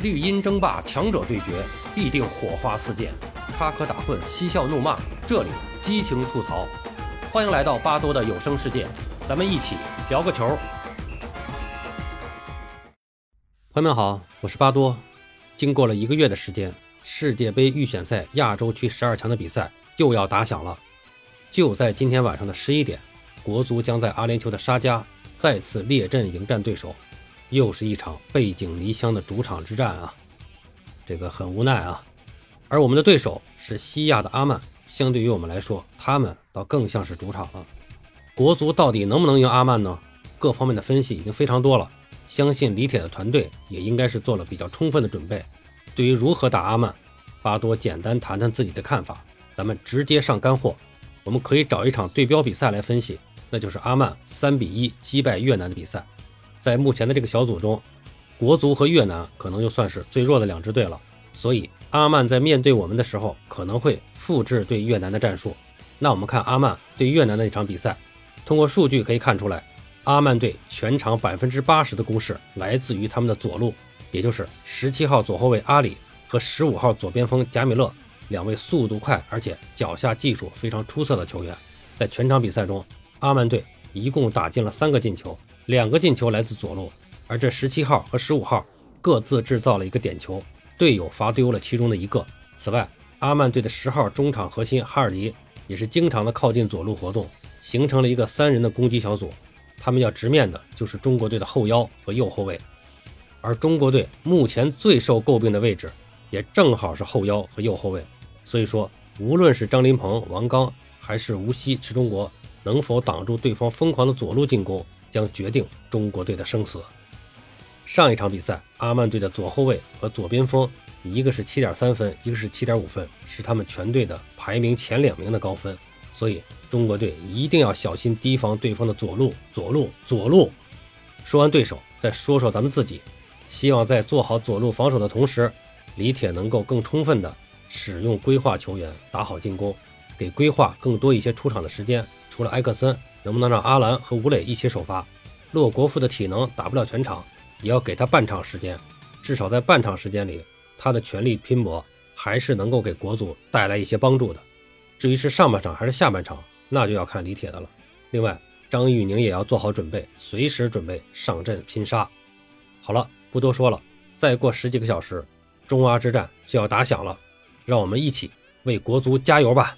绿茵争霸，强者对决，必定火花四溅，插科打诨，嬉笑怒骂，这里激情吐槽。欢迎来到巴多的有声世界，咱们一起聊个球。朋友们好，我是巴多。经过了一个月的时间，世界杯预选赛亚洲区12强的比赛又要打响了。就在今天晚上的11点，国足将在阿联酋的沙迦再次列阵迎战对手，又是一场背井离乡的主场之战啊，这个很无奈啊。而我们的对手是西亚的阿曼，相对于我们来说，他们倒更像是主场了。国足到底能不能赢阿曼呢？各方面的分析已经非常多了，相信李铁的团队也应该是做了比较充分的准备。对于如何打阿曼，巴多简单谈谈自己的看法，咱们直接上干货。我们可以找一场对标比赛来分析，那就是阿曼3-1击败越南的比赛。在目前的这个小组中，国足和越南可能就算是最弱的两支队了，所以阿曼在面对我们的时候可能会复制对越南的战术。那我们看阿曼对越南的一场比赛，通过数据可以看出来，阿曼队全场 80% 的攻势来自于他们的左路，也就是17号左后卫阿里和15号左边锋贾米勒，两位速度快而且脚下技术非常出色的球员。在全场比赛中，阿曼队一共打进了3个进球，2个进球来自左路，而这17号和15号各自制造了一个点球，队友罚丢了其中的一个。此外，阿曼队的10号中场核心哈尔迪也是经常的靠近左路活动，形成了一个3人的攻击小组，他们要直面的就是中国队的后腰和右后卫。而中国队目前最受诟病的位置也正好是后腰和右后卫，所以说无论是张琳芃、王刚还是吴曦池中国，能否挡住对方疯狂的左路进攻，将决定中国队的生死。上一场比赛，阿曼队的左后卫和左边锋，一个是 7.3 分，一个是 7.5 分，是他们全队的排名前2名的高分。所以中国队一定要小心提防对方的左路。说完对手，再说说咱们自己，希望在做好左路防守的同时，李铁能够更充分的使用规划球员打好进攻，给规划更多一些出场的时间。除了埃克森，能不能让阿兰和吴磊一起首发？洛国富的体能打不了全场，也要给他半场时间，至少在半场时间里，他的全力拼搏还是能够给国足带来一些帮助的。至于是上半场还是下半场，那就要看李铁的了。另外，张玉宁也要做好准备，随时准备上阵拼杀。好了，不多说了，再过十几个小时，中阿之战就要打响了，让我们一起为国足加油吧！